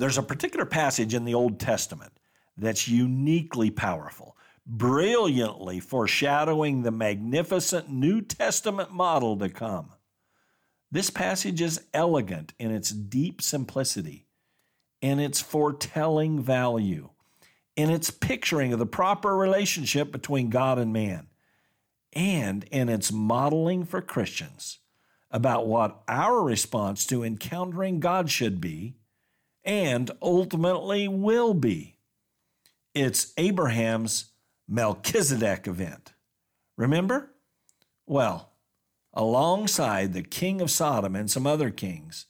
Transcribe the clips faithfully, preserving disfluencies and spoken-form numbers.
There's a particular passage in the Old Testament that's uniquely powerful, brilliantly foreshadowing the magnificent New Testament model to come. This passage is elegant in its deep simplicity, in its foretelling value, in its picturing of the proper relationship between God and man, and in its modeling for Christians about what our response to encountering God should be and ultimately will be. It's Abraham's Melchizedek event. Remember? Well, alongside the king of Sodom and some other kings,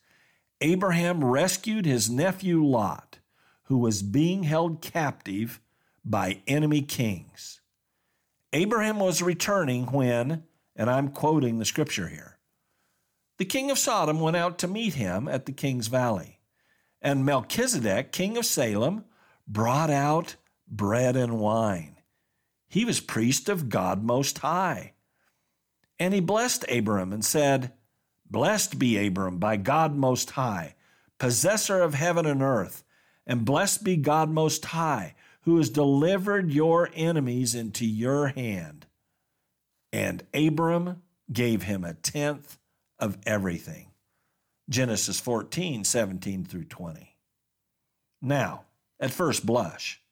Abraham rescued his nephew Lot, who was being held captive by enemy kings. Abraham was returning when, and I'm quoting the scripture here, the king of Sodom went out to meet him at the king's valley. And Melchizedek, king of Salem, brought out bread and wine. He was priest of God Most High. And he blessed Abram and said, "Blessed be Abram by God Most High, possessor of heaven and earth, and blessed be God Most High, who has delivered your enemies into your hand." And Abram gave him a tenth of everything. Genesis fourteen, seventeen through twenty. Now, at first blush,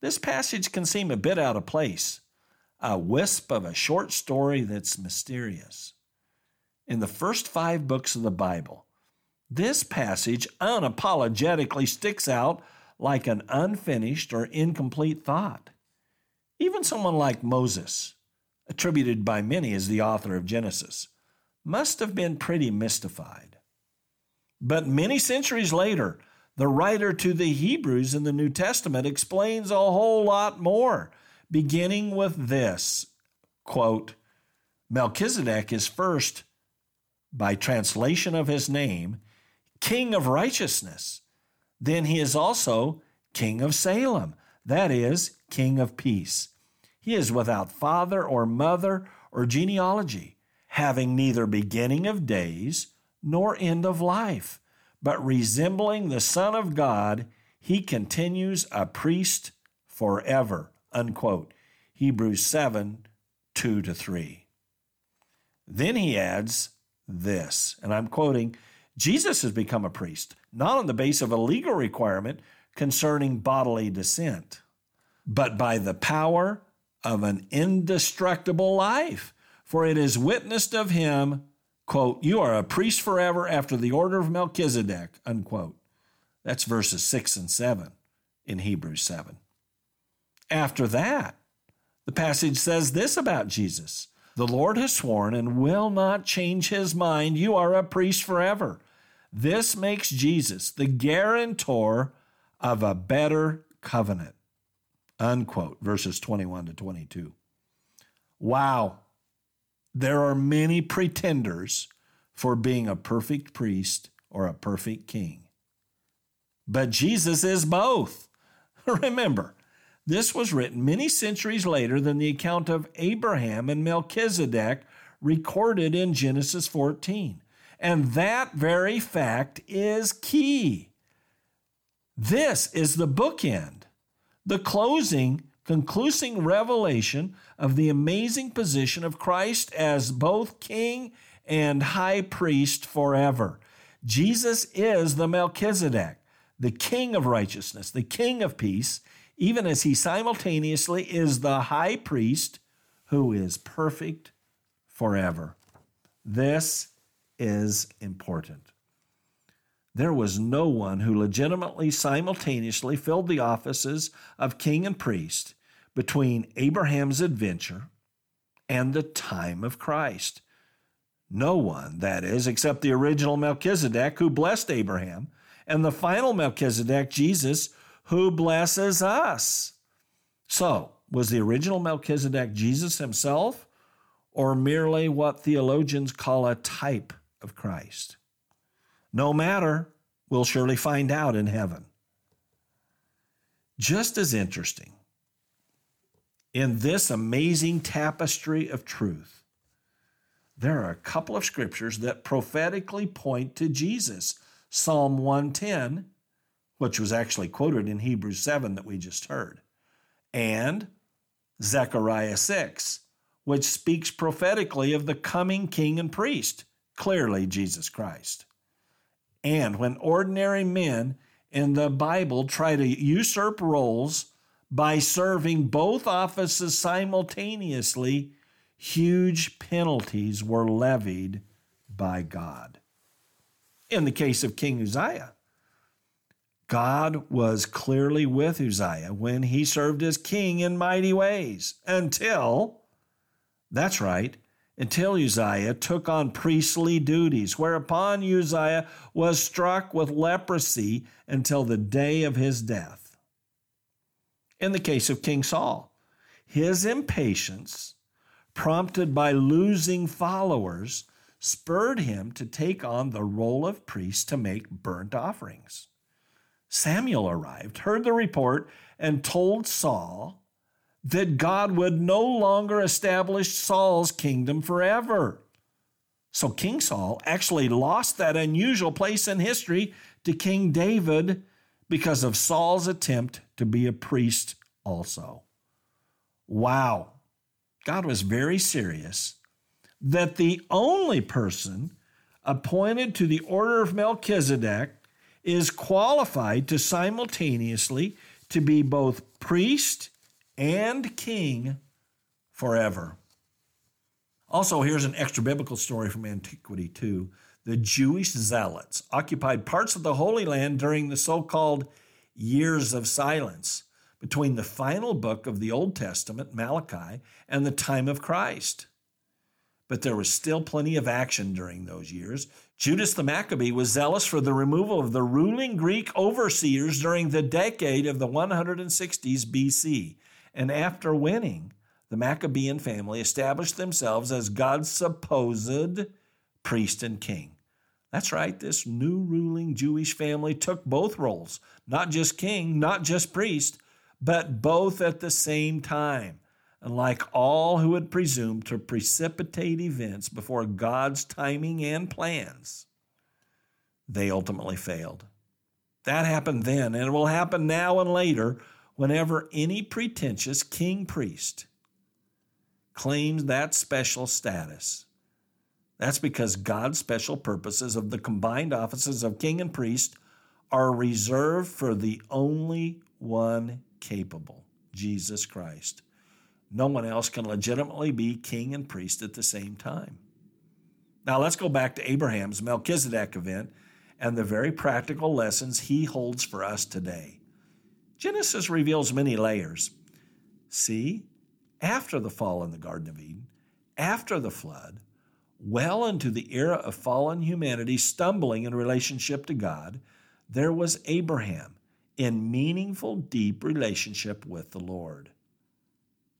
this passage can seem a bit out of place, a wisp of a short story that's mysterious. In the first five books of the Bible, this passage unapologetically sticks out like an unfinished or incomplete thought. Even someone like Moses, attributed by many as the author of Genesis, must have been pretty mystified. But many centuries later, the writer to the Hebrews in the New Testament explains a whole lot more, beginning with this, quote, "Melchizedek is first, by translation of his name, king of righteousness. Then he is also king of Salem, that is, king of peace. He is without father or mother or genealogy, having neither beginning of days nor end of life, but resembling the Son of God, he continues a priest forever," unquote. Hebrews seven, two to three. Then he adds this, and I'm quoting, "Jesus has become a priest, not on the basis of a legal requirement concerning bodily descent, but by the power of an indestructible life, for it is witnessed of him, quote, 'You are a priest forever after the order of Melchizedek,' unquote." That's verses six and seven in Hebrews seven. After that, the passage says this about Jesus: "The Lord has sworn and will not change his mind. You are a priest forever." This makes Jesus the guarantor of a better covenant, unquote, verses twenty-one to twenty-two. Wow. There are many pretenders for being a perfect priest or a perfect king. But Jesus is both. Remember, this was written many centuries later than the account of Abraham and Melchizedek recorded in Genesis fourteen. And that very fact is key. This is the bookend, the closing, conclusive revelation of the amazing position of Christ as both king and high priest forever. Jesus is the Melchizedek, the king of righteousness, the king of peace, even as he simultaneously is the high priest who is perfect forever. This is important. There was no one who legitimately simultaneously filled the offices of king and priest between Abraham's adventure and the time of Christ. No one, that is, except the original Melchizedek who blessed Abraham and the final Melchizedek, Jesus, who blesses us. So, was the original Melchizedek Jesus himself, or merely what theologians call a type of Christ? No matter, we'll surely find out in heaven. Just as interesting, in this amazing tapestry of truth, there are a couple of scriptures that prophetically point to Jesus. Psalm one ten, which was actually quoted in Hebrews seven that we just heard, and Zechariah six, which speaks prophetically of the coming king and priest, clearly Jesus Christ. And when ordinary men in the Bible try to usurp roles by serving both offices simultaneously, huge penalties were levied by God. In the case of King Uzziah, God was clearly with Uzziah when he served as king in mighty ways until, that's right, until Uzziah took on priestly duties, whereupon Uzziah was struck with leprosy until the day of his death. In the case of King Saul, his impatience, prompted by losing followers, spurred him to take on the role of priest to make burnt offerings. Samuel arrived, heard the report, and told Saul that God would no longer establish Saul's kingdom forever. So King Saul actually lost that unusual place in history to King David because of Saul's attempt to be a priest also. Wow. God was very serious that the only person appointed to the order of Melchizedek is qualified to simultaneously to be both priest and king forever. Also, here's an extra-biblical story from antiquity, too. The Jewish zealots occupied parts of the Holy Land during the so-called years of silence between the final book of the Old Testament, Malachi, and the time of Christ. But there was still plenty of action during those years. Judas the Maccabee was zealous for the removal of the ruling Greek overseers during the decade of the one sixties B C, and after winning, the Maccabean family established themselves as God's supposed priest and king. That's right, this new ruling Jewish family took both roles, not just king, not just priest, but both at the same time. And like all who would presume to precipitate events before God's timing and plans, they ultimately failed. That happened then, and it will happen now and later whenever any pretentious king-priest claims that special status. That's because God's special purposes of the combined offices of king and priest are reserved for the only one capable, Jesus Christ. No one else can legitimately be king and priest at the same time. Now let's go back to Abraham's Melchizedek event and the very practical lessons he holds for us today. Genesis reveals many layers. See, after the fall in the Garden of Eden, after the flood, well into the era of fallen humanity stumbling in relationship to God, there was Abraham in meaningful, deep relationship with the Lord.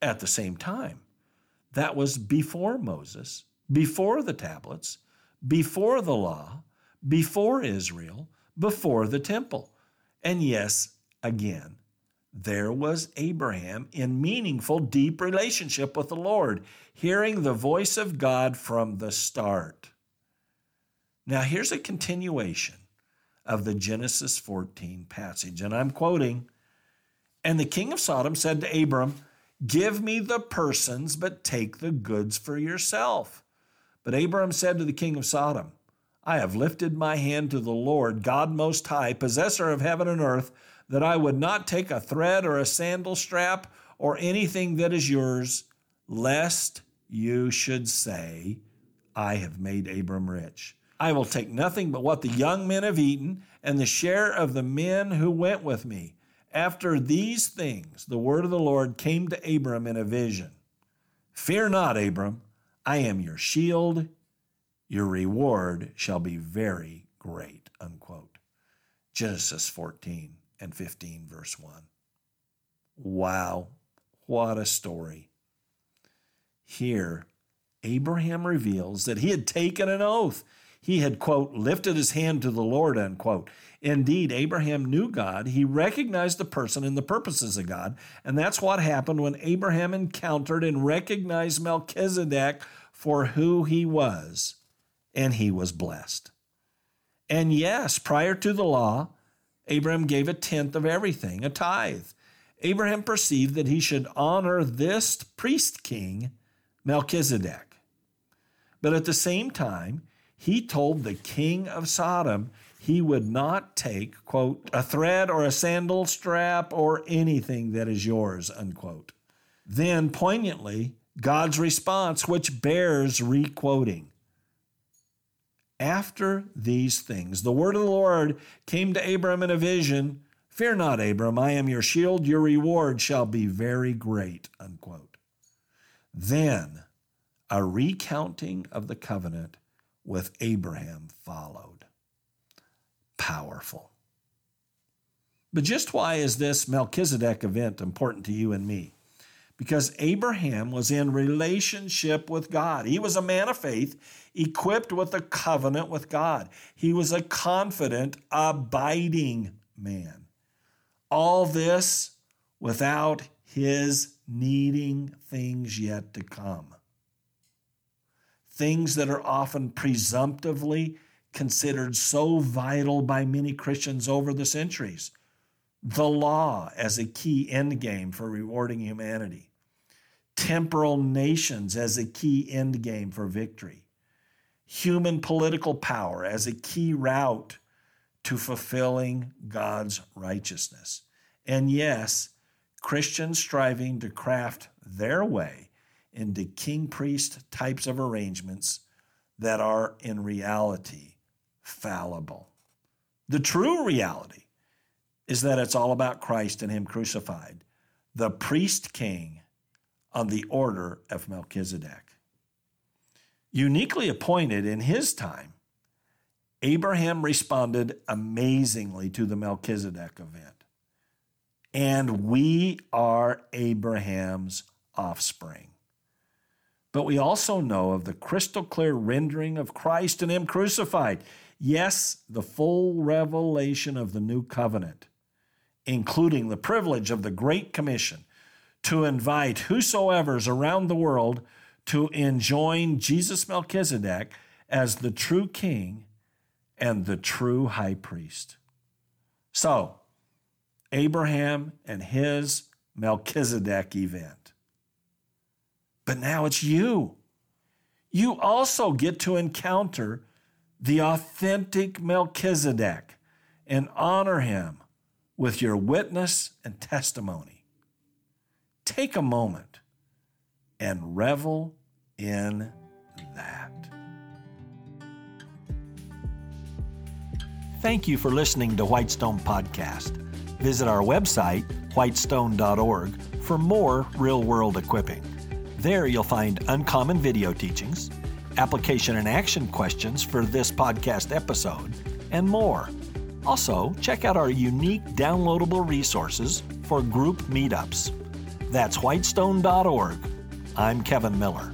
At the same time, that was before Moses, before the tablets, before the law, before Israel, before the temple. And yes, again, there was Abraham in meaningful, deep relationship with the Lord, hearing the voice of God from the start. Now, here's a continuation of the Genesis fourteen passage, and I'm quoting, "And the king of Sodom said to Abram, 'Give me the persons, but take the goods for yourself.' But Abram said to the king of Sodom, 'I have lifted my hand to the Lord, God Most High, possessor of heaven and earth, that I would not take a thread or a sandal strap or anything that is yours, lest you should say, I have made Abram rich. I will take nothing but what the young men have eaten and the share of the men who went with me.' After these things, the word of the Lord came to Abram in a vision. 'Fear not, Abram, I am your shield. Your reward shall be very great,'" unquote. Genesis fourteen and fifteen, verse one. Wow, what a story. Here, Abraham reveals that he had taken an oath. He had, quote, lifted his hand to the Lord, unquote. Indeed, Abraham knew God. He recognized the person and the purposes of God. And that's what happened when Abraham encountered and recognized Melchizedek for who he was, and he was blessed. And yes, prior to the law, Abraham gave a tenth of everything, a tithe. Abraham perceived that he should honor this priest king, Melchizedek. But at the same time, he told the king of Sodom he would not take, quote, a thread or a sandal strap or anything that is yours, unquote. Then, poignantly, God's response, which bears re-quoting. After these things, the word of the Lord came to Abram in a vision. Fear not, Abram, I am your shield. Your reward shall be very great, unquote. Then a recounting of the covenant with Abraham followed. Powerful. But just why is this Melchizedek event important to you and me? Because Abraham was in relationship with God. He was a man of faith, equipped with a covenant with God. He was a confident, abiding man. All this without his needing things yet to come. Things that are often presumptively considered so vital by many Christians over the centuries. The law as a key endgame for rewarding humanity. Temporal nations as a key endgame for victory. Human political power as a key route to fulfilling God's righteousness. And yes, Christians striving to craft their way into king-priest types of arrangements that are in reality fallible. The true reality is that it's all about Christ and Him crucified, the priest king on the order of Melchizedek. Uniquely appointed in his time, Abraham responded amazingly to the Melchizedek event. And we are Abraham's offspring. But we also know of the crystal clear rendering of Christ and Him crucified. Yes, the full revelation of the new covenant, including the privilege of the Great Commission to invite whosoever's around the world to enjoin Jesus Melchizedek as the true king and the true high priest. So, Abraham and his Melchizedek event. But now it's you. You also get to encounter the authentic Melchizedek and honor him with your witness and testimony. Take a moment and revel in that. Thank you for listening to Whitestone Podcast. Visit our website, whitestone dot org, for more real-world equipping. There you'll find uncommon video teachings, application and action questions for this podcast episode, and more. Also, check out our unique downloadable resources for group meetups. That's whitestone dot org. I'm Kevin Miller.